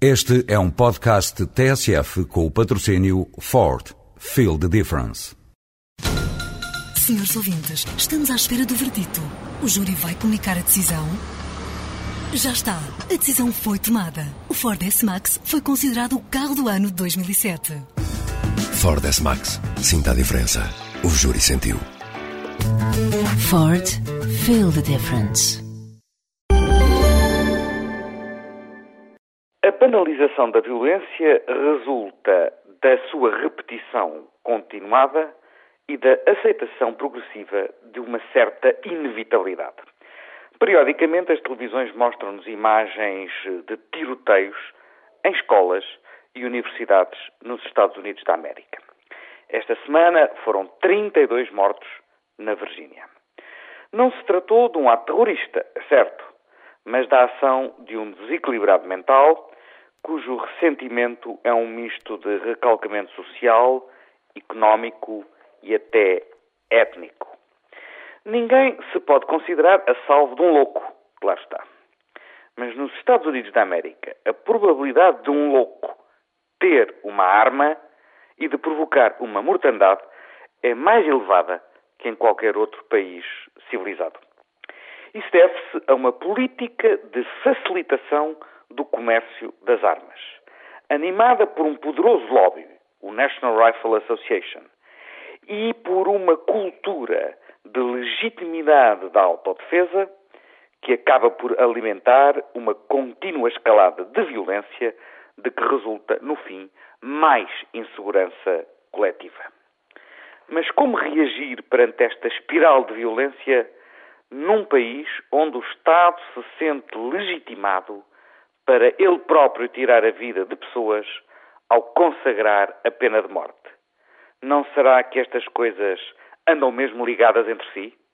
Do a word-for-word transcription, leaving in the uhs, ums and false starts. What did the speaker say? Este é um podcast T S F com o patrocínio Ford. Feel the difference. Senhores ouvintes, estamos à espera do verdito. O júri vai comunicar a decisão? Já está. A decisão foi tomada. O Ford S-Max foi considerado o carro do ano de dois mil e sete. Ford S-Max. Sinta a diferença. O júri sentiu. Ford. Feel the difference. A banalização da violência resulta da sua repetição continuada e da aceitação progressiva de uma certa inevitabilidade. Periodicamente, as televisões mostram-nos imagens de tiroteios em escolas e universidades nos Estados Unidos da América. Esta semana foram trinta e dois mortos na Virgínia. Não se tratou de um ato terrorista, certo, mas da ação de um desequilibrado mental, cujo ressentimento é um misto de recalcamento social, económico e até étnico. Ninguém se pode considerar a salvo de um louco, claro está. Mas nos Estados Unidos da América, a probabilidade de um louco ter uma arma e de provocar uma mortandade é mais elevada que em qualquer outro país civilizado. Isso deve-se a uma política de facilitação do comércio das armas, animada por um poderoso lobby, o National Rifle Association, e por uma cultura de legitimidade da autodefesa que acaba por alimentar uma contínua escalada de violência de que resulta, no fim, mais insegurança coletiva. Mas como reagir perante esta espiral de violência num país onde o Estado se sente legitimado para ele próprio tirar a vida de pessoas ao consagrar a pena de morte? Não será que estas coisas andam mesmo ligadas entre si?